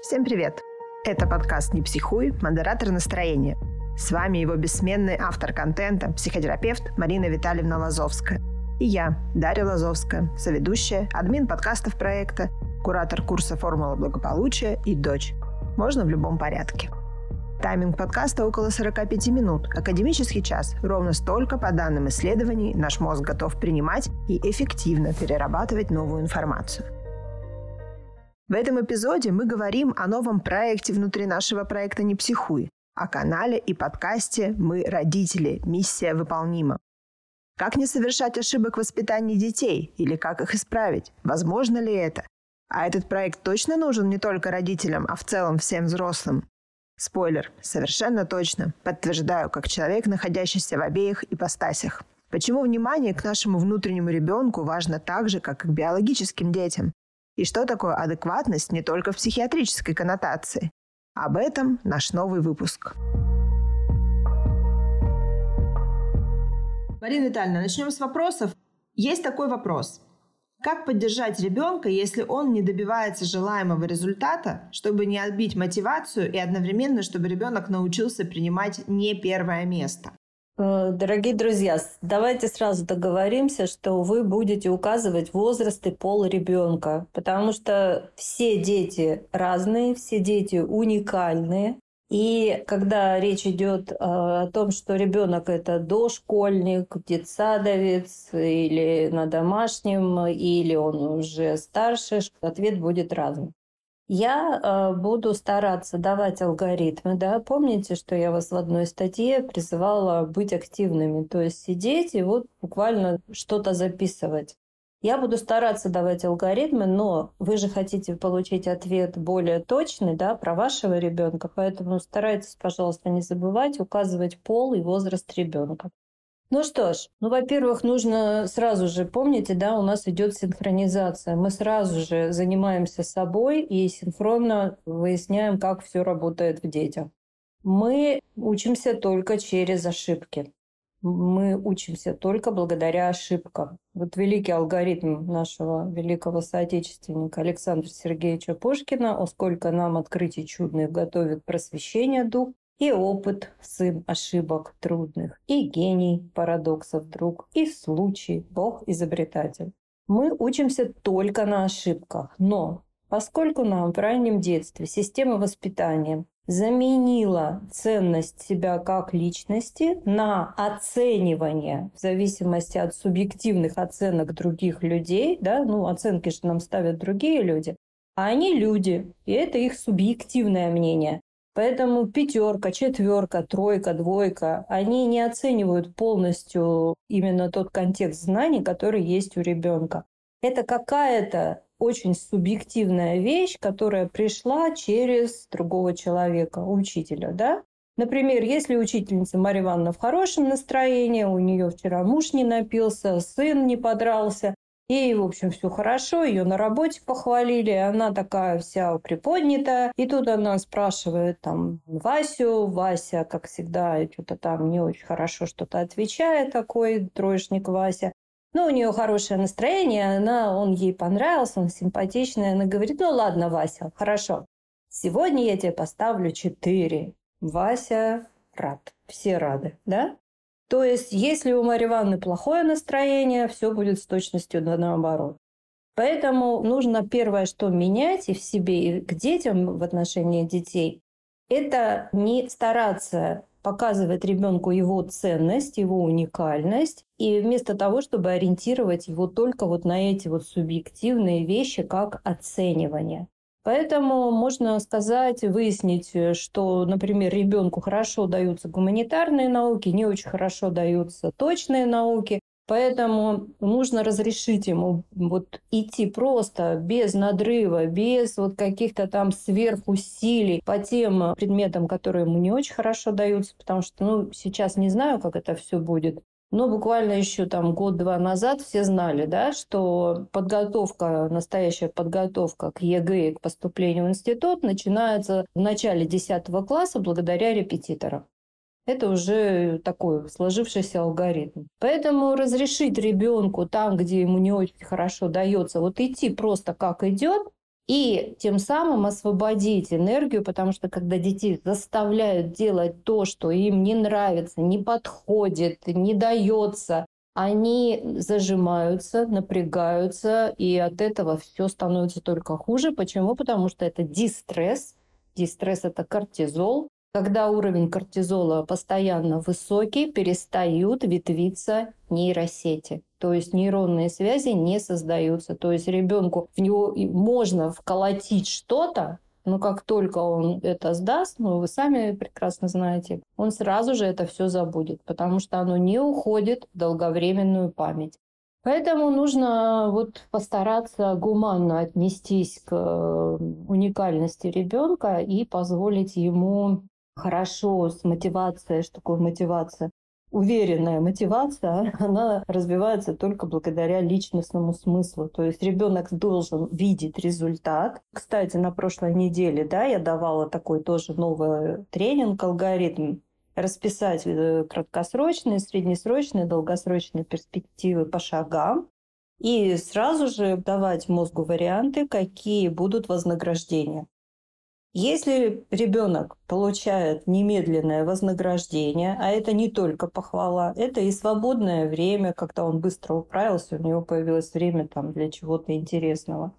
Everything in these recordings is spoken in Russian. Всем привет! Это подкаст «Не психуй», модератор настроения. С вами его бессменный автор контента, психотерапевт Марина Витальевна Лазовская. И я, Дарья Лазовская, соведущая, админ подкастов проекта, куратор курса «Формула благополучия» и дочь. Можно в любом порядке. Тайминг подкаста около 45 минут, академический час. Ровно столько, по данным исследований, наш мозг готов принимать и эффективно перерабатывать новую информацию. В этом эпизоде мы говорим о новом проекте внутри нашего проекта «Не психуй», о канале и подкасте «Мы родители. Миссия выполнима». Как не совершать ошибок в воспитании детей или как их исправить? Возможно ли это? А этот проект точно нужен не только родителям, а в целом всем взрослым? Спойлер, совершенно точно. Подтверждаю, как человек, находящийся в обеих ипостасях. Почему внимание к нашему внутреннему ребенку важно так же, как и к биологическим детям? И что такое адекватность не только в психиатрической коннотации? Об этом наш новый выпуск. Марина Витальевна, начнем с вопросов. Есть такой вопрос. Как поддержать ребенка, если он не добивается желаемого результата, чтобы не отбить мотивацию и одновременно, чтобы ребенок научился принимать не первое место? Дорогие друзья, давайте сразу договоримся, что вы будете указывать возраст и пол ребенка, потому что все дети разные, все дети уникальные. И когда речь идет о том, что ребенок это дошкольник, детсадовец или на домашнем, или он уже старше, ответ будет разным. Я буду стараться давать алгоритмы. Да? Помните, что я вас в одной статье призывала быть активными, то есть сидеть и вот буквально что-то записывать. Я буду стараться давать алгоритмы, но вы же хотите получить ответ более точный, да, про вашего ребенка, поэтому старайтесь, пожалуйста, не забывать указывать пол и возраст ребенка. Ну что ж, во-первых, нужно сразу же, помните, да, у нас идет синхронизация. Мы сразу же занимаемся собой и синхронно выясняем, как все работает в детях. Мы учимся только через ошибки. Мы учимся только благодаря ошибкам. Вот великий алгоритм нашего великого соотечественника Александра Сергеевича Пушкина «О сколько нам открытий чудных готовит просвещение дух, и опыт сын ошибок трудных, и гений парадоксов друг, и случай Бог изобретатель». Мы учимся только на ошибках, но поскольку нам в раннем детстве система воспитания заменила ценность себя как личности на оценивание в зависимости от субъективных оценок других людей. Да? Оценки же нам ставят другие люди. А они люди, и это их субъективное мнение. Поэтому 5, 4, 3, 2, они не оценивают полностью именно тот контекст знаний, который есть у ребенка. Это какая-то очень субъективная вещь, которая пришла через другого человека, учителя, да? Например, если учительница Мария Ивановна в хорошем настроении, у нее вчера муж не напился, сын не подрался, ей, в общем, все хорошо, ее на работе похвалили, она такая вся приподнятая, и тут она спрашивает там Васю, Вася, как всегда, что-то там не очень хорошо что-то отвечает, такой троечник Вася. Но у нее хорошее настроение, он ей понравился, он симпатичный. Она говорит, ладно, Вася, хорошо. Сегодня я тебе поставлю 4. Вася рад. Все рады, да? То есть, если у Марии Ивановны плохое настроение, все будет с точностью наоборот. Поэтому нужно первое, что менять и в себе, и к детям в отношении детей, это не стараться показывать ребенку его ценность, его уникальность, и вместо того, чтобы ориентировать его только на эти субъективные вещи, как оценивание. Поэтому можно сказать, выяснить, что, например, ребенку хорошо даются гуманитарные науки, не очень хорошо даются точные науки, поэтому нужно разрешить ему идти просто без надрыва, без каких-то там сверхусилий по тем предметам, которые ему не очень хорошо даются, потому что сейчас не знаю, как это все будет. Но буквально еще там год-два назад все знали, да, что настоящая подготовка к ЕГЭ и к поступлению в институт начинается в начале 10 класса благодаря репетиторам. Это уже такой сложившийся алгоритм. Поэтому разрешить ребенку там, где ему не очень хорошо дается, идти просто как идет, И тем самым освободить энергию, потому что когда детей заставляют делать то, что им не нравится, не подходит, не дается, они зажимаются, напрягаются, и от этого все становится только хуже. Почему? Потому что это дистресс. Дистресс – это кортизол. Когда уровень кортизола постоянно высокий, перестают ветвиться нейросети. То есть нейронные связи не создаются. То есть ребенку в него можно вколотить что-то, но как только он это сдаст, ну вы сами прекрасно знаете, он сразу же это все забудет, потому что оно не уходит в долговременную память. Поэтому нужно вот постараться гуманно отнестись к уникальности ребенка и позволить ему хорошо с мотивацией, что такое мотивация, уверенная мотивация, она развивается только благодаря личностному смыслу. То есть ребенок должен видеть результат. Кстати, на прошлой неделе, да, я давала такой тоже новый тренинг, алгоритм, расписать краткосрочные, среднесрочные, долгосрочные перспективы по шагам и сразу же давать мозгу варианты, какие будут вознаграждения. Если ребенок получает немедленное вознаграждение, а это не только похвала, это и свободное время, когда он быстро управился, у него появилось время там, для чего-то интересного.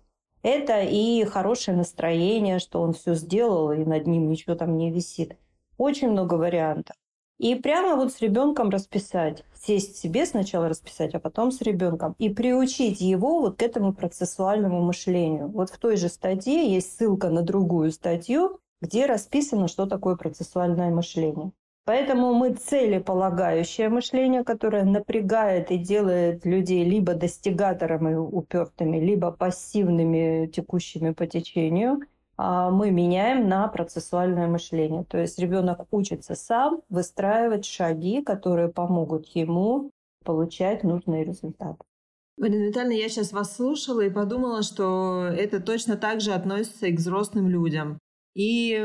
Это и хорошее настроение, что он все сделал и над ним ничего там не висит. Очень много вариантов. И прямо вот с ребенком расписать. Сесть себе сначала расписать, а потом с ребенком. И приучить его вот к этому процессуальному мышлению. Вот в той же статье есть ссылка на другую статью, где расписано, что такое процессуальное мышление. Поэтому мы целеполагающее мышление, которое напрягает и делает людей либо достигаторами упертыми, либо пассивными, текущими по течению, мы меняем на процессуальное мышление. То есть ребенок учится сам выстраивать шаги, которые помогут ему получать нужный результат. Марина Витальевна, я сейчас вас слушала и подумала, что это точно так же относится и к взрослым людям. И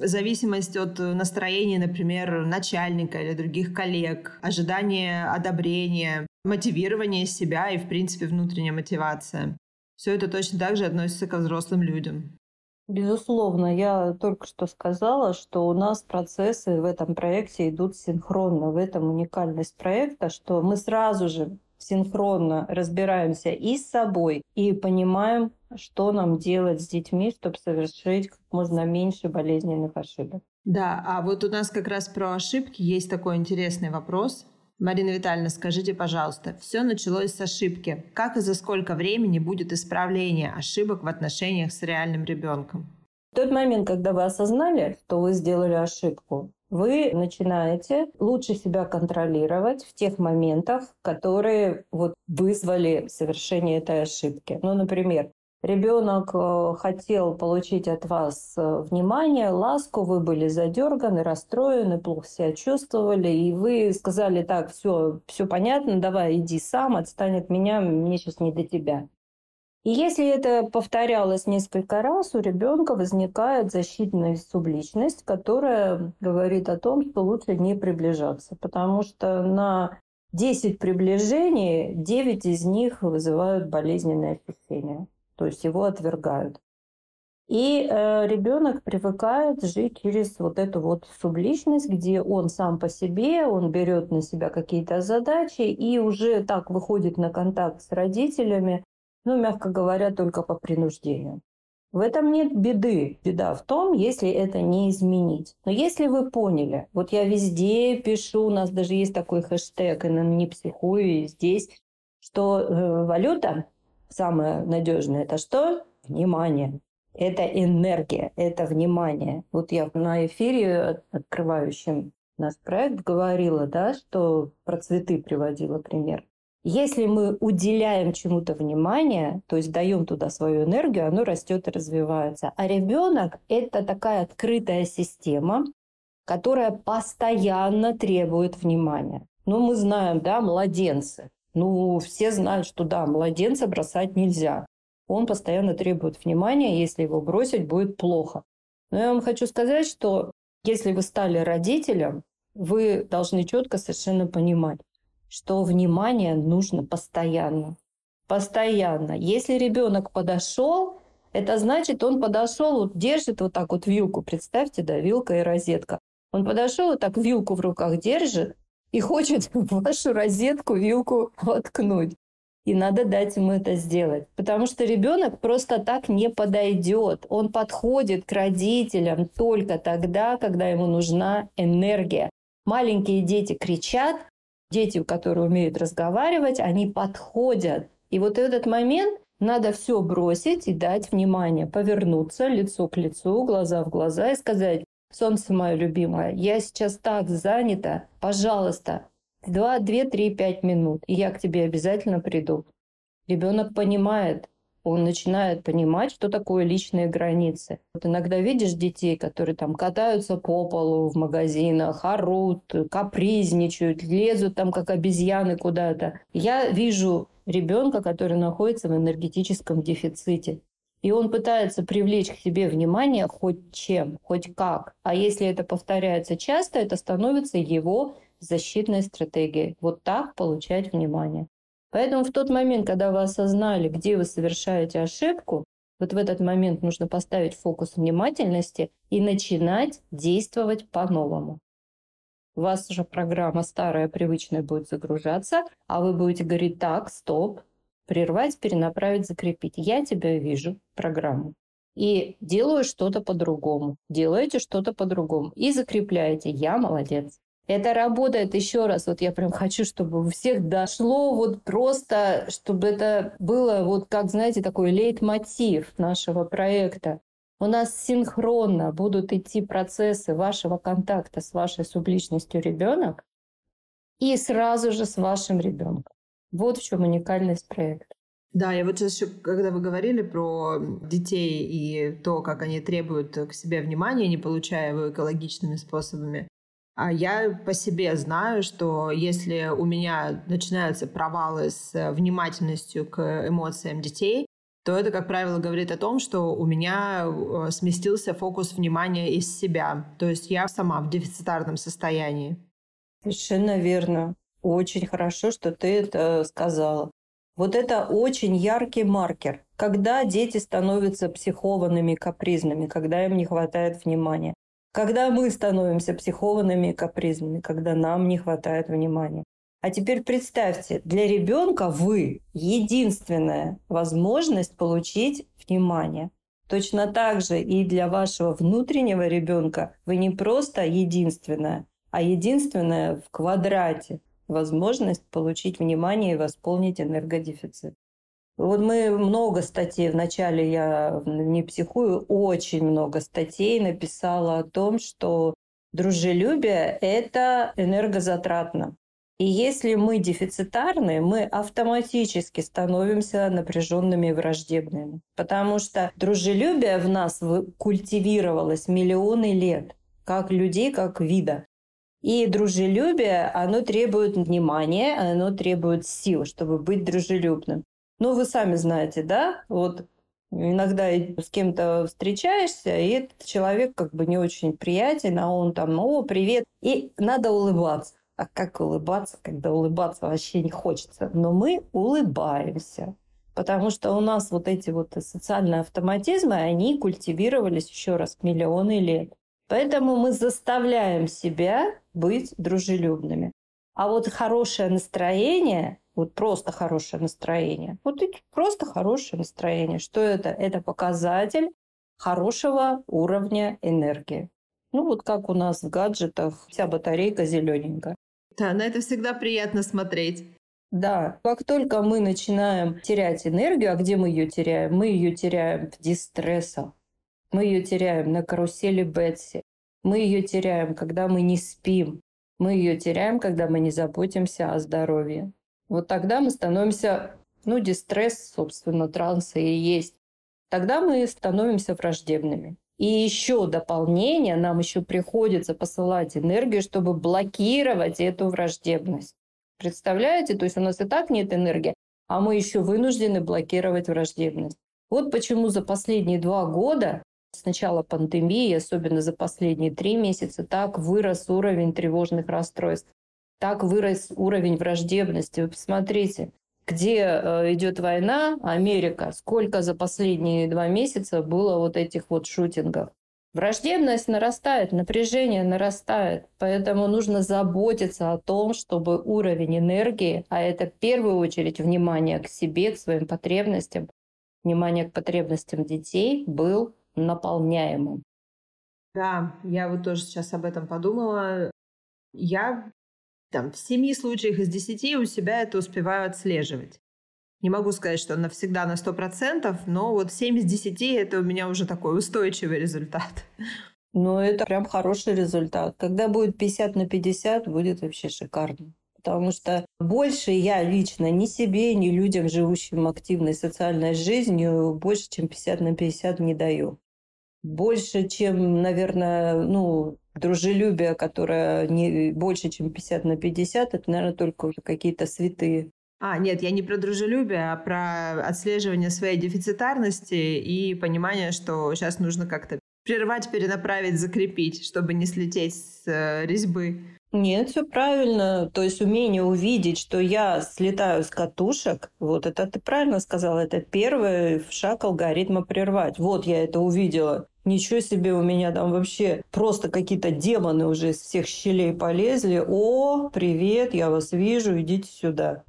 зависимость от настроения, например, начальника или других коллег, ожидание одобрения, мотивирование себя и, в принципе, внутренняя мотивация. Все это точно так же относится ко взрослым людям. Безусловно, я только что сказала, что у нас процессы в этом проекте идут синхронно. В этом уникальность проекта, что мы сразу же синхронно разбираемся и с собой, и понимаем, что нам делать с детьми, чтобы совершить как можно меньше болезненных ошибок. Да, а вот у нас как раз про ошибки есть такой интересный вопрос. Марина Витальевна, скажите, пожалуйста, все началось с ошибки. Как и за сколько времени будет исправление ошибок в отношениях с реальным ребенком? В тот момент, когда вы осознали, что вы сделали ошибку, вы начинаете лучше себя контролировать в тех моментах, которые вот вызвали совершение этой ошибки. Ну, например, ребенок хотел получить от вас внимание, ласку, вы были задерганы, расстроены, плохо себя чувствовали, и вы сказали: так, все понятно, давай иди сам, отстань от меня, мне сейчас не до тебя. И если это повторялось несколько раз, у ребенка возникает защитная субличность, которая говорит о том, что лучше не приближаться, потому что на 10 приближений 9 из них вызывают болезненные ощущения. То есть его отвергают. И ребенок привыкает жить через вот эту вот субличность, где он сам по себе, он берет на себя какие-то задачи и уже так выходит на контакт с родителями, ну, мягко говоря, только по принуждению. В этом нет беды. Беда в том, если это не изменить. Но если вы поняли, вот я везде пишу, у нас даже есть такой хэштег «Не психуй» здесь, что валюта самое надежное — это что? Внимание. Это энергия, это внимание. Вот я на эфире, открывающем наш проект, говорила, да, что про цветы приводила пример. Если мы уделяем чему-то внимание, то есть даем туда свою энергию, оно растет и развивается. А ребенок — это такая открытая система, которая постоянно требует внимания. Ну, мы знаем, да, младенцы. Ну, все знают, что да, младенца бросать нельзя. Он постоянно требует внимания, если его бросить, будет плохо. Но я вам хочу сказать, что если вы стали родителем, вы должны четко совершенно понимать, что внимание нужно постоянно. Постоянно. Если ребенок подошел, Это значит, он подошел, вот, держит вот так вот вилку. Представьте, да, вилка и розетка. Он подошел, вот так вилку в руках держит и хочет в вашу розетку вилку воткнуть. И надо дать ему это сделать. Потому что ребенок просто так не подойдет. Он подходит к родителям только тогда, когда ему нужна энергия. Маленькие дети кричат, дети, которые умеют разговаривать, они подходят. И вот этот момент надо все бросить и дать внимание, повернуться лицо к лицу, глаза в глаза и сказать: «Солнце мое любимое, я сейчас так занята, пожалуйста, 2-3-5 минут, и я к тебе обязательно приду». Ребенок понимает, он начинает понимать, что такое личные границы. Вот иногда видишь детей, которые там катаются по полу в магазинах, орут, капризничают, лезут там как обезьяны куда-то. Я вижу ребенка, который находится в энергетическом дефиците. И он пытается привлечь к себе внимание хоть чем, хоть как. А если это повторяется часто, это становится его защитной стратегией. Вот так получать внимание. Поэтому в тот момент, когда вы осознали, где вы совершаете ошибку, вот в этот момент нужно поставить фокус внимательности и начинать действовать по-новому. У вас уже программа старая, привычная будет загружаться, а вы будете говорить: так, стоп, прервать, перенаправить, закрепить. Я тебя вижу, программу. И делаю что-то по-другому. Делаете что-то по-другому. И закрепляете. Я молодец. Это работает, еще раз, вот я прям хочу, чтобы у всех дошло, вот просто, чтобы это было, вот как, знаете, такой лейтмотив нашего проекта. У нас синхронно будут идти процессы вашего контакта с вашей субличностью ребенок и сразу же с вашим ребенком. Вот в чем уникальность проекта. Да, я вот сейчас еще, когда вы говорили про детей и то, как они требуют к себе внимания, не получая его экологичными способами, а я по себе знаю, что если у меня начинаются провалы с внимательностью к эмоциям детей, то это, как правило, говорит о том, что у меня сместился фокус внимания из себя. То есть я сама в дефицитарном состоянии. Совершенно верно. Очень хорошо, что ты это сказала. Вот это очень яркий маркер, когда дети становятся психованными, капризными, когда им не хватает внимания. Когда мы становимся психованными и капризными, когда нам не хватает внимания. А теперь представьте, для ребенка вы единственная возможность получить внимание. Точно так же и для вашего внутреннего ребенка вы не просто единственная, а единственная в квадрате возможность получить внимание и восполнить энергодефицит. Вот мы много статей, вначале я не психую, очень много статей написала о том, что дружелюбие – это энергозатратно. И если мы дефицитарны, мы автоматически становимся напряженными и враждебными. Потому что дружелюбие в нас культивировалось миллионы лет, как людей, как вида. И дружелюбие, оно требует внимания, оно требует сил, чтобы быть дружелюбным. Ну, вы сами знаете, да? Вот иногда с кем-то встречаешься, и этот человек как бы не очень приятен, а он там: «О, привет!» И надо улыбаться. А как улыбаться, когда улыбаться вообще не хочется? Но мы улыбаемся, потому что у нас вот эти вот социальные автоматизмы, они культивировались, еще раз, миллионы лет. Поэтому мы заставляем себя быть дружелюбными. А вот хорошее настроение... Вот просто хорошее настроение. Вот просто хорошее настроение. Что это? Это показатель хорошего уровня энергии. Ну вот как у нас в гаджетах вся батарейка зелененькая. Да, на это всегда приятно смотреть. Да, как только мы начинаем терять энергию, а где мы ее теряем? Мы ее теряем в дистрессах. Мы ее теряем на карусели Бетси. Мы ее теряем, когда мы не спим. Мы ее теряем, когда мы не заботимся о здоровье. Вот тогда мы становимся, ну, дистресс, собственно, трансы и есть. Тогда мы становимся враждебными. И еще дополнение, нам еще приходится посылать энергию, чтобы блокировать эту враждебность. Представляете? То есть у нас и так нет энергии, а мы еще вынуждены блокировать враждебность. Вот почему за последние 2 года, с начала пандемии, особенно за последние 3 месяца, так вырос уровень тревожных расстройств. Так вырос уровень враждебности. Вы посмотрите, где идет война, Америка, сколько за последние 2 месяца было вот этих вот шутингов. Враждебность нарастает, напряжение нарастает, поэтому нужно заботиться о том, чтобы уровень энергии, а это в первую очередь внимание к себе, к своим потребностям, внимание к потребностям детей был наполняемым. Да, я вот тоже сейчас об этом подумала. Я в 7 случаях из 10 у себя это успеваю отслеживать. Не могу сказать, что навсегда на 100%, но вот 7 из 10 это у меня уже такой устойчивый результат. Ну, это прям хороший результат. Когда будет 50/50, будет вообще шикарно. Потому что больше я лично ни себе, ни людям, живущим активной социальной жизнью, больше, чем 50/50 не даю. Больше, чем, наверное, дружелюбие, которое не больше, чем 50/50, это, наверное, только уже какие-то святые. Нет, я не про дружелюбие, а про отслеживание своей дефицитарности и понимание, что сейчас нужно как-то прервать, перенаправить, закрепить, чтобы не слететь с резьбы. Нет, все правильно. То есть умение увидеть, что я слетаю с катушек, вот это ты правильно сказала, это первый шаг алгоритма прервать. Вот я это увидела. Ничего себе, у меня там вообще просто какие-то демоны уже из всех щелей полезли. О, привет, я вас вижу, идите сюда.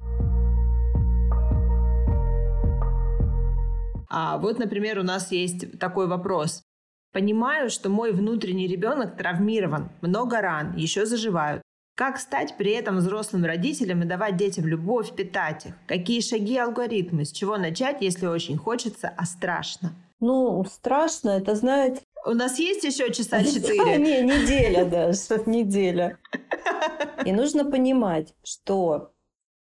Вот, например, у нас есть такой вопрос. Понимаю, что мой внутренний ребенок травмирован, много ран, еще заживают. Как стать при этом взрослым родителем и давать детям любовь, питать их? Какие шаги, алгоритмы? С чего начать, если очень хочется, а страшно? Страшно, это, знаете... У нас есть еще часа 4? Неделя даже, неделя. И нужно понимать, что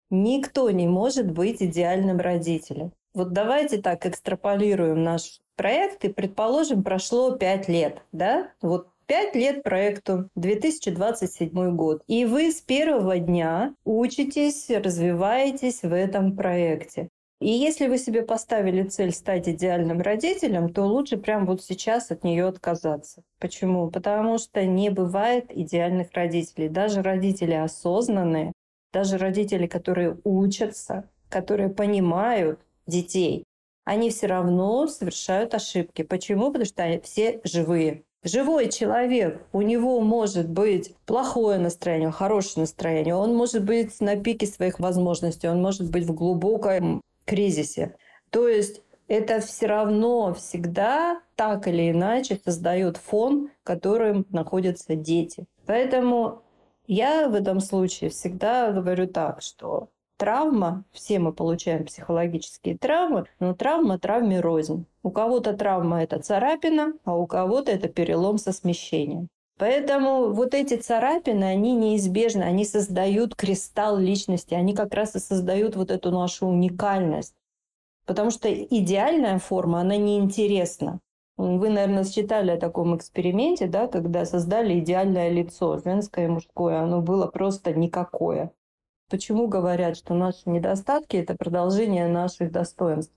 никто не может быть идеальным родителем. Вот давайте так экстраполируем наш проект и, предположим, прошло 5 лет, да? Вот 5 лет проекту, 2027 год. И вы с первого дня учитесь, развиваетесь в этом проекте. И если вы себе поставили цель стать идеальным родителем, то лучше прямо вот сейчас от нее отказаться. Почему? Потому что не бывает идеальных родителей. Даже родители осознанные, даже родители, которые учатся, которые понимают детей, они все равно совершают ошибки. Почему? Потому что они все живые. Живой человек, у него может быть плохое настроение, хорошее настроение, он может быть на пике своих возможностей, он может быть в глубоком кризисе. То есть это все равно всегда так или иначе создает фон, в котором находятся дети. Поэтому я в этом случае всегда говорю так, что травма, все мы получаем психологические травмы, но травма травме рознь. У кого-то травма – это царапина, а у кого-то это перелом со смещением. Поэтому вот эти царапины, они неизбежны, они создают кристалл личности, они как раз и создают вот эту нашу уникальность. Потому что идеальная форма, она неинтересна. Вы, наверное, считали о таком эксперименте, да, когда создали идеальное лицо, женское и мужское, оно было просто никакое. Почему говорят, что наши недостатки – это продолжение наших достоинств?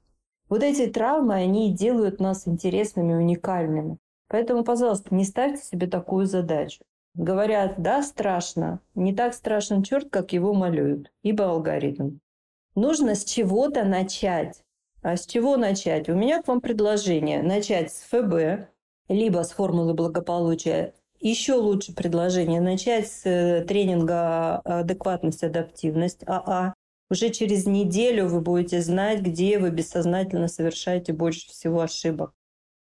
Вот эти травмы, они делают нас интересными, уникальными. Поэтому, пожалуйста, не ставьте себе такую задачу. Говорят, да, страшно. Не так страшен черт, как его малюют, ибо алгоритм. Нужно с чего-то начать. А с чего начать? У меня к вам предложение. Начать с ФБ, либо с формулы благополучия. Еще лучше предложение начать с тренинга «Адекватность, адаптивность» АА. Уже через неделю вы будете знать, где вы бессознательно совершаете больше всего ошибок.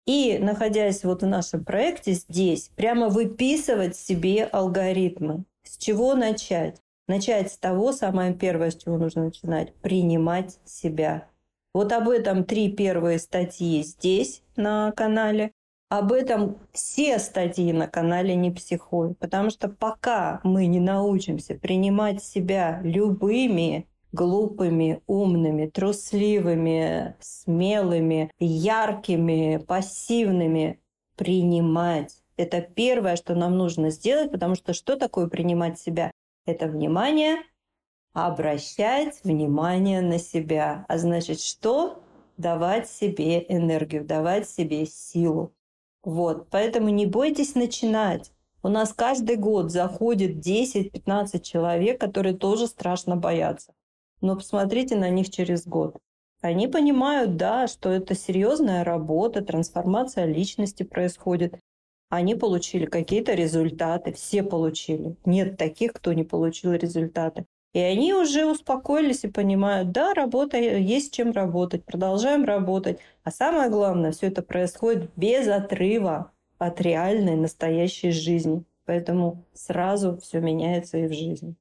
И, находясь вот в нашем проекте здесь, прямо выписывать себе алгоритмы. С чего начать? Начать с того, самое первое, с чего нужно начинать – принимать себя. Вот об этом 3 первые статьи здесь на канале. Об этом все статьи на канале «Не психуй», потому что пока мы не научимся принимать себя любыми, глупыми, умными, трусливыми, смелыми, яркими, пассивными, принимать. Это первое, что нам нужно сделать, потому что что такое принимать себя? Это внимание, обращать внимание на себя. А значит, что? Давать себе энергию, давать себе силу. Вот, поэтому не бойтесь начинать. У нас каждый год заходит 10-15 человек, которые тоже страшно боятся. но посмотрите на них через год. Они понимают, да, что это серьезная работа, трансформация личности происходит. Они получили какие-то результаты, все получили. Нет таких, кто не получил результаты. И они уже успокоились и понимают, да, работа, есть чем работать, продолжаем работать. А самое главное, все это происходит без отрыва от реальной, настоящей жизни. Поэтому сразу все меняется и в жизни.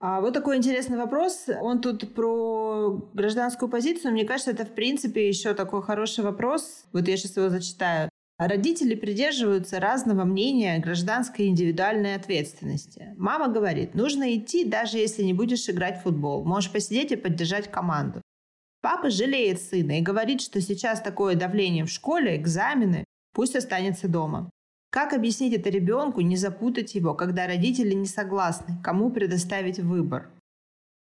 А вот такой интересный вопрос. Он тут про гражданскую позицию. Мне кажется, это, в принципе, еще такой хороший вопрос. Вот я сейчас его зачитаю. Родители придерживаются разного мнения гражданской индивидуальной ответственности. Мама говорит, нужно идти, даже если не будешь играть в футбол. Можешь посидеть и поддержать команду. Папа жалеет сына и говорит, что сейчас такое давление в школе, экзамены, пусть останется дома. Как объяснить это ребенку, не запутать его, когда родители не согласны, кому предоставить выбор?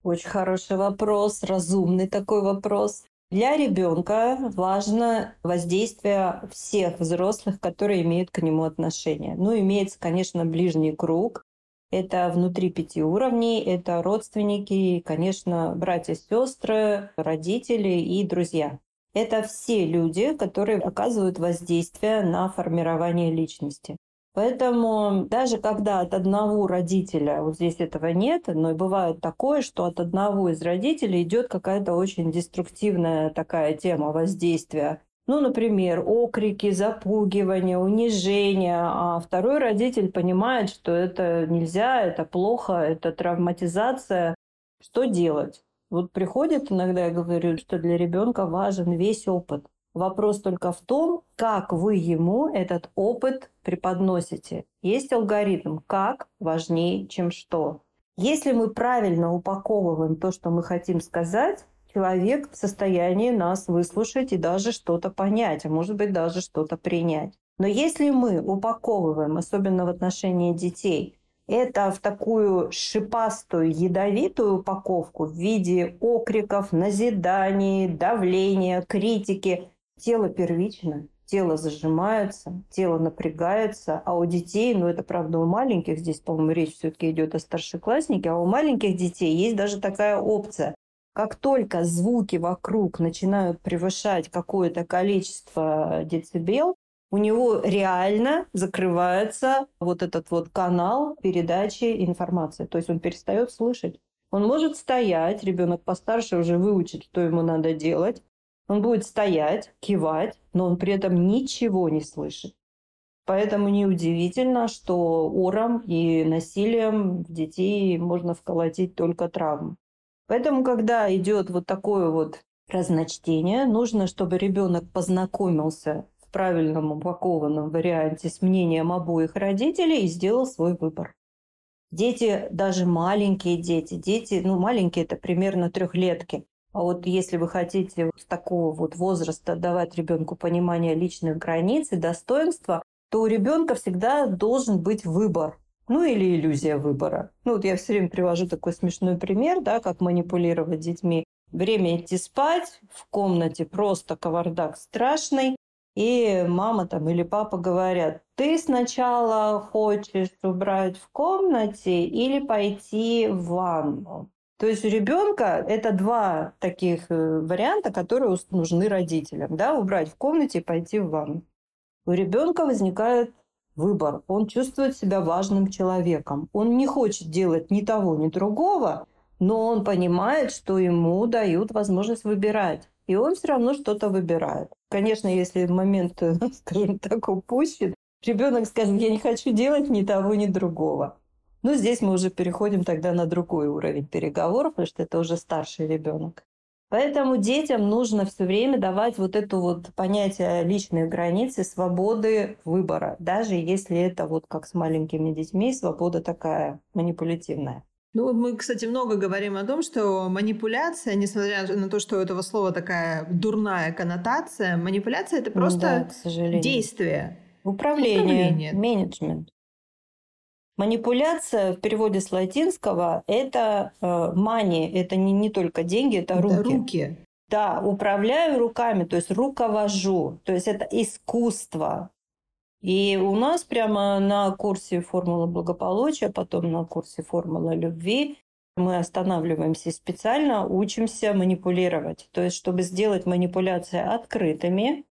Очень хороший вопрос, разумный такой вопрос. Для ребенка важно воздействие всех взрослых, которые имеют к нему отношение. Ну, имеется, конечно, ближний круг. Это внутри 5 уровней, это родственники, конечно, братья, сестры, родители и друзья. Это все люди, которые оказывают воздействие на формирование личности. Поэтому даже когда от одного родителя, вот здесь этого нет, но и бывает такое, что от одного из родителей идет какая-то очень деструктивная такая тема воздействия. Ну, например, окрики, запугивание, унижение, а второй родитель понимает, что это нельзя, это плохо, это травматизация. Что делать? Вот приходит иногда, я говорю, что для ребенка важен весь опыт. Вопрос только в том, как вы ему этот опыт преподносите. Есть алгоритм «как важнее, чем что». Если мы правильно упаковываем то, что мы хотим сказать, человек в состоянии нас выслушать и даже что-то понять, а может быть даже что-то принять. Но если мы упаковываем, особенно в отношении детей, это в такую шипастую, ядовитую упаковку в виде окриков, назиданий, давления, критики, тело первично, тело зажимается, тело напрягается, а у детей, ну это правда у маленьких, здесь, по-моему, речь все-таки идет о старшекласснике, а у маленьких детей есть даже такая опция. Как только звуки вокруг начинают превышать какое-то количество децибел, у него реально закрывается вот этот вот канал передачи информации, то есть он перестает слышать. Он может стоять, ребенок постарше уже выучит, что ему надо делать. Он будет стоять, кивать, но он при этом ничего не слышит. Поэтому неудивительно, что ором и насилием детей можно вколотить только травму. Поэтому, когда идет вот такое вот разночтение, нужно, чтобы ребенок познакомился в правильном упакованном варианте с мнением обоих родителей и сделал свой выбор. Дети, даже маленькие дети, ну маленькие это примерно 3-летки. А вот если вы хотите с такого вот возраста давать ребенку понимание личных границ и достоинства, то у ребенка всегда должен быть выбор, ну или иллюзия выбора. Ну вот я все время привожу такой смешной пример, да, как манипулировать детьми. Время идти спать, в комнате просто кавардак страшный. И мама там или папа говорят, ты сначала хочешь убрать в комнате или пойти в ванну. То есть у ребенка это 2 таких варианта, которые нужны родителям. Да? Убрать в комнате и пойти в ванну. У ребенка возникает выбор. Он чувствует себя важным человеком. Он не хочет делать ни того, ни другого, но он понимает, что ему дают возможность выбирать. И он все равно что-то выбирает. Конечно, если момент, скажем так, упущен, ребенок скажет, я не хочу делать ни того, ни другого. Но здесь мы уже переходим тогда на другой уровень переговоров, потому что это уже старший ребенок. Поэтому детям нужно все время давать вот это вот понятие личных границ и свободы выбора, даже если это вот как с маленькими детьми, свобода такая манипулятивная. Ну, мы, кстати, много говорим о том, что манипуляция, несмотря на то, что у этого слова такая дурная коннотация, манипуляция – это просто действие. Управление, менеджмент. Манипуляция в переводе с латинского – это money, это не только деньги, это руки. Это руки. Да, управляю руками, то есть руковожу, то есть это искусство. И у нас прямо на курсе «Формула благополучия», потом на курсе «Формула любви» мы останавливаемся и специально учимся манипулировать. То есть, чтобы сделать манипуляции открытыми,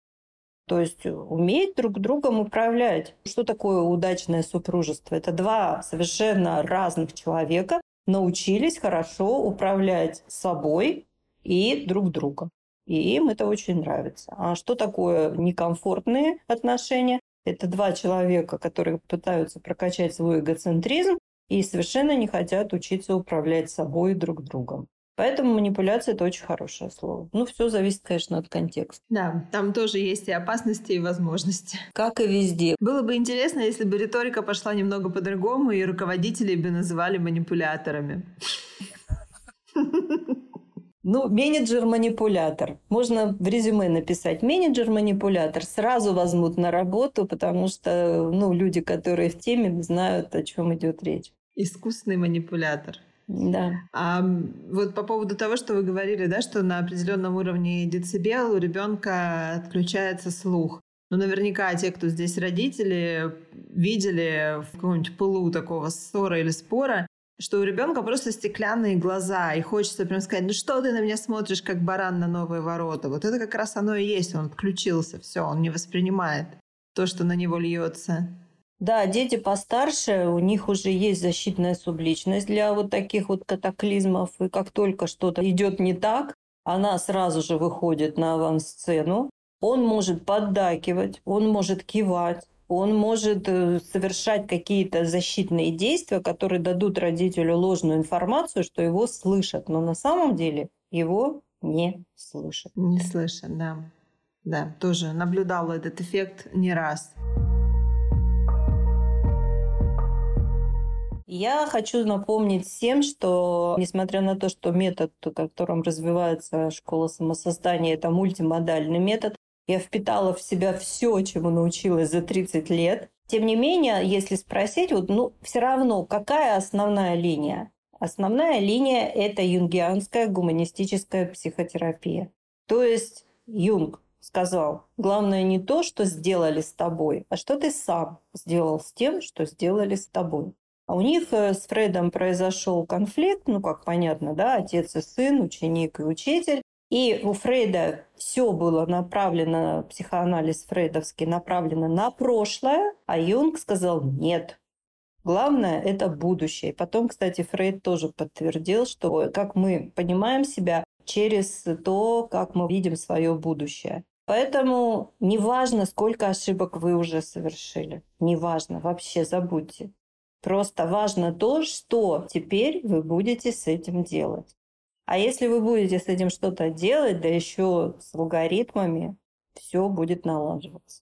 то есть уметь друг другом управлять. Что такое удачное супружество? Это два совершенно разных человека научились хорошо управлять собой и друг другом. И им это очень нравится. А что такое некомфортные отношения? Это два человека, которые пытаются прокачать свой эгоцентризм и совершенно не хотят учиться управлять собой и друг другом. Поэтому манипуляция – это очень хорошее слово. Ну, все зависит, конечно, от контекста. Да, там тоже есть и опасности, и возможности. Как и везде. Было бы интересно, если бы риторика пошла немного по-другому, и руководителей бы называли манипуляторами. Ну, менеджер-манипулятор. Можно в резюме написать менеджер-манипулятор. Сразу возьмут на работу, потому что люди, которые в теме, знают, о чем идет речь. Искусный манипулятор. Да. А вот по поводу того, что вы говорили, да, что на определенном уровне децибел у ребенка отключается слух. Но наверняка те, кто здесь родители, видели в каком-нибудь пылу такого ссоры или спора, что у ребенка просто стеклянные глаза, и хочется прям сказать: ну что ты на меня смотришь, как баран на новые ворота? Вот это как раз оно и есть, он отключился, все, он не воспринимает то, что на него льется. Да, дети постарше, у них уже есть защитная субличность для вот таких вот катаклизмов. И как только что-то идет не так, она сразу же выходит на авансцену. Он может поддакивать, он может кивать, он может совершать какие-то защитные действия, которые дадут родителю ложную информацию, что его слышат. Но на самом деле его не слышат. Не слышат, да. Да, тоже наблюдала этот эффект не раз. Я хочу напомнить всем, что, несмотря на то, что метод, которым развивается школа самосоздания, это мультимодальный метод, я впитала в себя все, чему научилась за 30 лет. Тем не менее, если спросить, все равно, какая основная линия? Основная линия – это юнгианская гуманистическая психотерапия. То есть Юнг сказал: главное не то, что сделали с тобой, а что ты сам сделал с тем, что сделали с тобой. А у них с Фрейдом произошел конфликт, как понятно, да, отец и сын, ученик и учитель. И у Фрейда все было направлено, психоанализ фрейдовский направлено на прошлое, а Юнг сказал: нет, главное – это будущее. Потом, кстати, Фрейд тоже подтвердил, что как мы понимаем себя через то, как мы видим свое будущее. Поэтому неважно, сколько ошибок вы уже совершили, неважно, вообще забудьте. Просто важно то, что теперь вы будете с этим делать. А если вы будете с этим что-то делать, да еще с алгоритмами, все будет налаживаться.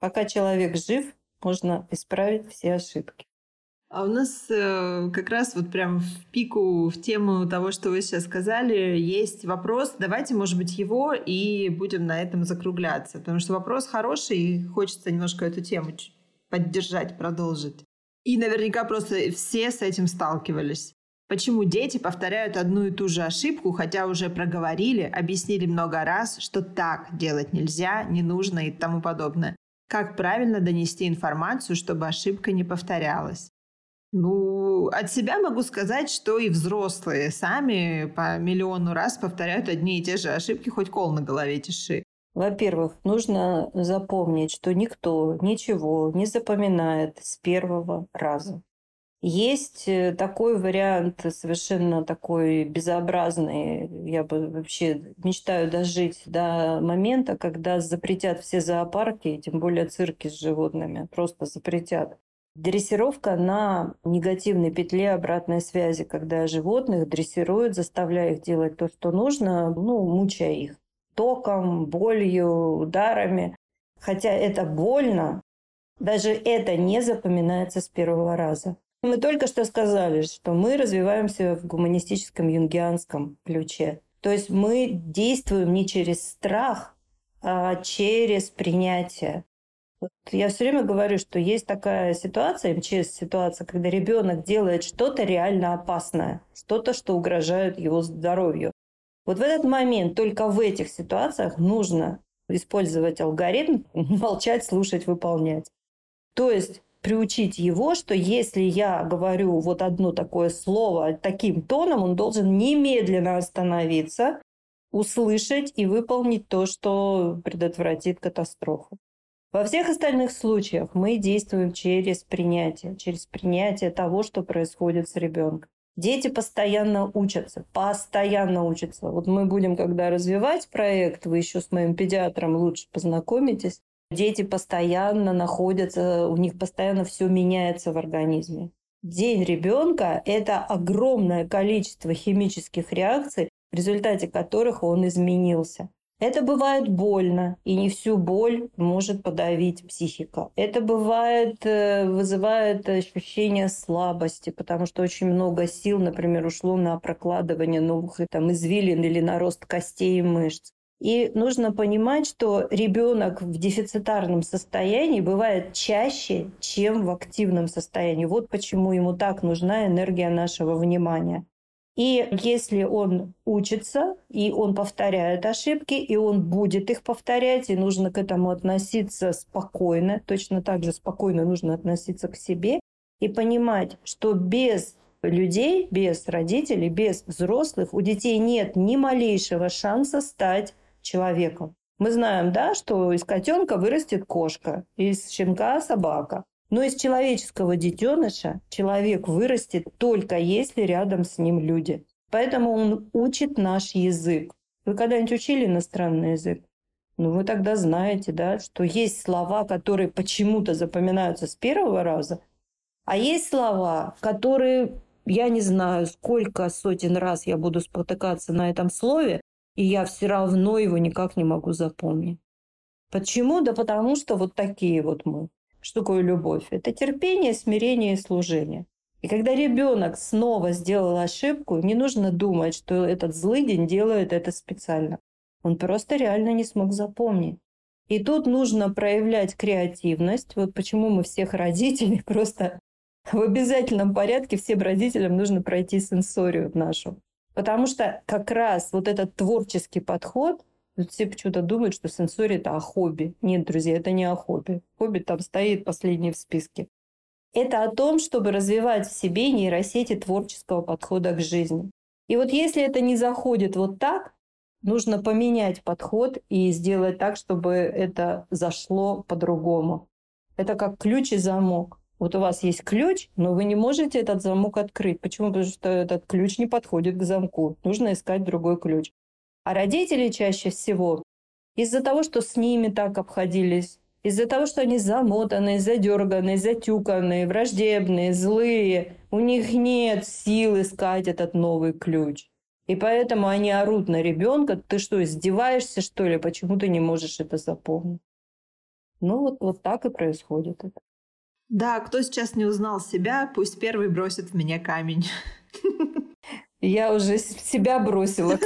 Пока человек жив, можно исправить все ошибки. А у нас как раз вот прям в пику, в тему того, что вы сейчас сказали, есть вопрос. Давайте, может быть, его и будем на этом закругляться. Потому что вопрос хороший, и хочется немножко эту тему поддержать, продолжить. И наверняка просто все с этим сталкивались. Почему дети повторяют одну и ту же ошибку, хотя уже проговорили, объяснили много раз, что так делать нельзя, не нужно и тому подобное? Как правильно донести информацию, чтобы ошибка не повторялась? От себя могу сказать, что и взрослые сами по миллиону раз повторяют одни и те же ошибки, хоть кол на голове тиши. Во-первых, нужно запомнить, что никто ничего не запоминает с первого раза. Есть такой вариант, совершенно такой безобразный, я бы вообще мечтаю дожить до момента, когда запретят все зоопарки, и тем более цирки с животными, просто запретят. Дрессировка на негативной петле обратной связи, когда животных дрессируют, заставляя их делать то, что нужно, мучая их током, болью, ударами. Хотя это больно, даже это не запоминается с первого раза. Мы только что сказали, что мы развиваемся в гуманистическом юнгианском ключе. То есть мы действуем не через страх, а через принятие. Я все время говорю, что есть такая ситуация, МЧС-ситуация, когда ребенок делает что-то реально опасное, что-то, что угрожает его здоровью. Вот в этот момент, только в этих ситуациях нужно использовать алгоритм молчать, слушать, выполнять. То есть приучить его, что если я говорю вот одно такое слово таким тоном, он должен немедленно остановиться, услышать и выполнить то, что предотвратит катастрофу. Во всех остальных случаях мы действуем через принятие того, что происходит с ребенком. Дети постоянно учатся. Вот мы будем, когда развивать проект, вы еще с моим педиатром лучше познакомитесь. Дети постоянно находятся, у них постоянно все меняется в организме. День ребенка – это огромное количество химических реакций, в результате которых он изменился. Это бывает больно, и не всю боль может подавить психика. Это бывает, вызывает ощущение слабости, потому что очень много сил, например, ушло на прокладывание новых извилин или на рост костей и мышц. И нужно понимать, что ребенок в дефицитарном состоянии бывает чаще, чем в активном состоянии. Вот почему ему так нужна энергия нашего внимания. И если он учится, и он повторяет ошибки, и он будет их повторять, и нужно к этому относиться спокойно, точно так же спокойно нужно относиться к себе и понимать, что без людей, без родителей, без взрослых у детей нет ни малейшего шанса стать человеком. Мы знаем, да, что из котенка вырастет кошка, из щенка собака. Но из человеческого детеныша человек вырастет только если рядом с ним люди. Поэтому он учит наш язык. Вы когда-нибудь учили иностранный язык? Ну, вы тогда знаете, да, что есть слова, которые почему-то запоминаются с первого раза, а есть слова, которые я не знаю, сколько сотен раз я буду спотыкаться на этом слове, и я все равно его никак не могу запомнить. Почему? Да потому что вот такие вот мы. Что такое любовь? Это терпение, смирение и служение. И когда ребенок снова сделал ошибку, не нужно думать, что этот злыдень делает это специально. Он просто реально не смог запомнить. И тут нужно проявлять креативность. Вот почему мы всех родителей просто в обязательном порядке, всем родителям нужно пройти сенсорию нашу. Потому что как раз вот этот творческий подход. Тут все почему-то думают, что сенсория – это о хобби. Нет, друзья, это не о хобби. Хобби там стоит последний в списке. Это о том, чтобы развивать в себе нейросети творческого подхода к жизни. И вот если это не заходит вот так, нужно поменять подход и сделать так, чтобы это зашло по-другому. Это как ключ и замок. Вот у вас есть ключ, но вы не можете этот замок открыть. Почему? Потому что этот ключ не подходит к замку. Нужно искать другой ключ. А родители чаще всего из-за того, что с ними так обходились, из-за того, что они замотанные, задерганные, затюканные, враждебные, злые, у них нет сил искать этот новый ключ. И поэтому они орут на ребенка: ты что, издеваешься, что ли? Почему ты не можешь это запомнить? Ну вот так и происходит это. Да, кто сейчас не узнал себя, пусть первый бросит в меня камень. Я уже себя бросила.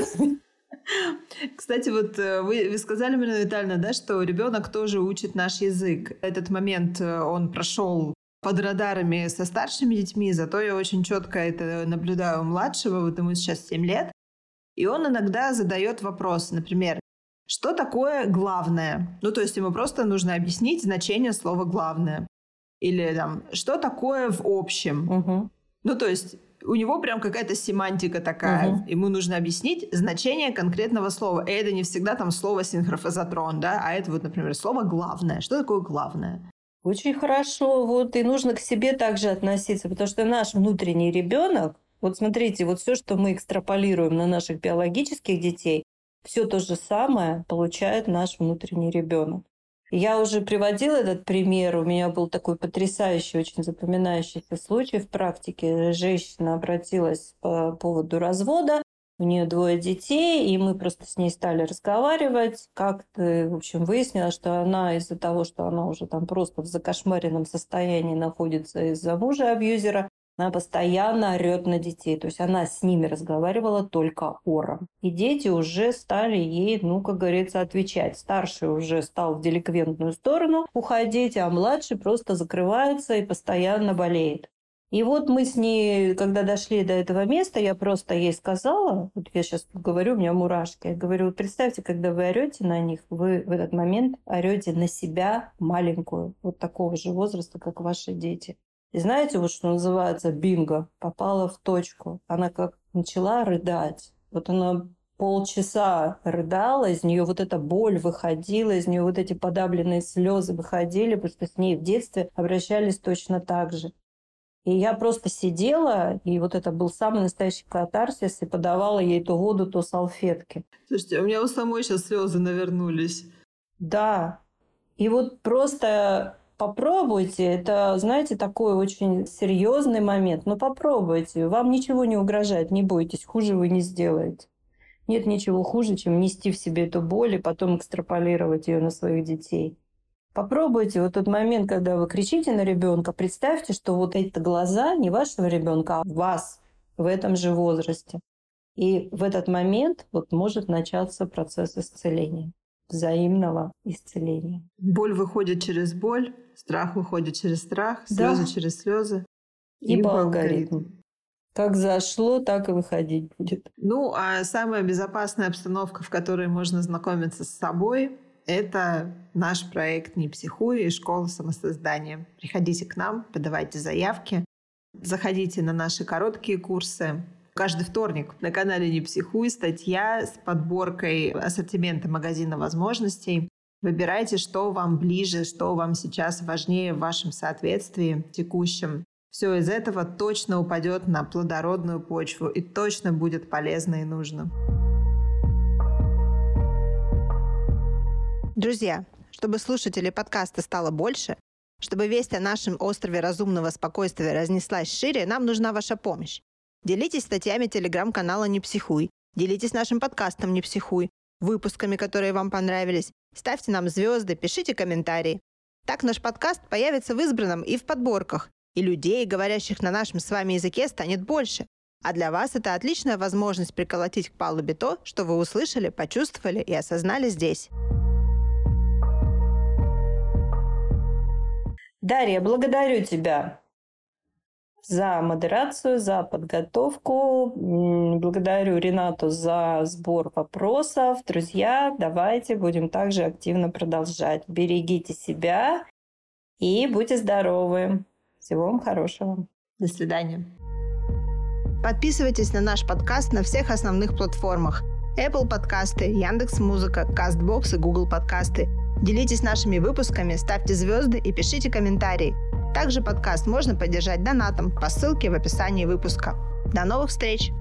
Кстати, вот вы сказали, Марина Витальевна, да, что ребенок тоже учит наш язык. Этот момент он прошел под радарами со старшими детьми, зато я очень четко это наблюдаю у младшего, вот ему сейчас 7 лет, и он иногда задает вопрос, например, что такое главное? Ну, то есть ему просто нужно объяснить значение слова главное. Или там, что такое в общем? Угу. Ну, то есть у него прям какая-то семантика такая. Угу. Ему нужно объяснить значение конкретного слова. И это не всегда там слово синхрофазотрон, да? А это вот, например, слово «главное». Что такое «главное»? Очень хорошо. Вот и нужно к себе также относиться, потому что наш внутренний ребенок, вот смотрите, вот все, что мы экстраполируем на наших биологических детей, все то же самое получает наш внутренний ребенок. Я уже приводила этот пример. У меня был такой потрясающий, очень запоминающийся случай в практике. Женщина обратилась по поводу развода. У нее 2 детей, и мы просто с ней стали разговаривать. Как-то, в общем, выяснилось, что она из-за того, что она уже там просто в закошмаренном состоянии находится из-за мужа-абьюзера, она постоянно орёт на детей. То есть она с ними разговаривала только ором. И дети уже стали ей, ну, как говорится, отвечать. Старший уже стал в деликвентную сторону уходить, а младший просто закрывается и постоянно болеет. И вот мы с ней, когда дошли до этого места, я просто ей сказала, вот я сейчас говорю, у меня мурашки, я говорю, вот представьте, когда вы орете на них, вы в этот момент орете на себя маленькую, вот такого же возраста, как ваши дети. И знаете, вот что называется бинго, попала в точку. Она как начала рыдать. Вот она полчаса рыдала, из нее вот эта боль выходила, из нее вот эти подавленные слезы выходили, потому что с ней в детстве обращались точно так же. И я просто сидела, и вот это был самый настоящий катарсис, и подавала ей то воду, то салфетки. Слушайте, у меня у самой сейчас слезы навернулись. Да. И вот просто попробуйте. Это, знаете, такой очень серьезный момент. Но попробуйте. Вам ничего не угрожает, не бойтесь. Хуже вы не сделаете. Нет ничего хуже, чем нести в себе эту боль и потом экстраполировать ее на своих детей. Попробуйте вот тот момент, когда вы кричите на ребенка, представьте, что вот эти глаза не вашего ребенка, а вас в этом же возрасте. И в этот момент вот может начаться процесс исцеления, взаимного исцеления. Боль выходит через боль, страх выходит через страх, слезы через слезы. И по алгоритму. Как зашло, так и выходить будет. Ну, а самая безопасная обстановка, в которой можно знакомиться с собой, это наш проект «Не психуй» и «Школа самосоздания». Приходите к нам, подавайте заявки, заходите на наши короткие курсы. Каждый вторник на канале «Не психуй» статья с подборкой ассортимента магазина возможностей. Выбирайте, что вам ближе, что вам сейчас важнее в вашем соответствии текущем. Все из этого точно упадет на плодородную почву и точно будет полезно и нужно. Друзья, чтобы слушателей подкаста стало больше, чтобы весть о нашем острове разумного спокойствия разнеслась шире, нам нужна ваша помощь. Делитесь статьями телеграм-канала «Не психуй», делитесь нашим подкастом «Не психуй», выпусками, которые вам понравились, ставьте нам звезды, пишите комментарии. Так наш подкаст появится в избранном и в подборках, и людей, говорящих на нашем с вами языке, станет больше. А для вас это отличная возможность приколотить к палубе то, что вы услышали, почувствовали и осознали здесь. Дарья, благодарю тебя за модерацию, за подготовку. Благодарю Ренату за сбор вопросов. Друзья, давайте будем также активно продолжать. Берегите себя и будьте здоровы. Всего вам хорошего. До свидания. Подписывайтесь на наш подкаст на всех основных платформах: Apple подкасты, Яндекс.Музыка, Castbox и Google подкасты. Делитесь нашими выпусками, ставьте звезды и пишите комментарии. Также подкаст можно поддержать донатом по ссылке в описании выпуска. До новых встреч!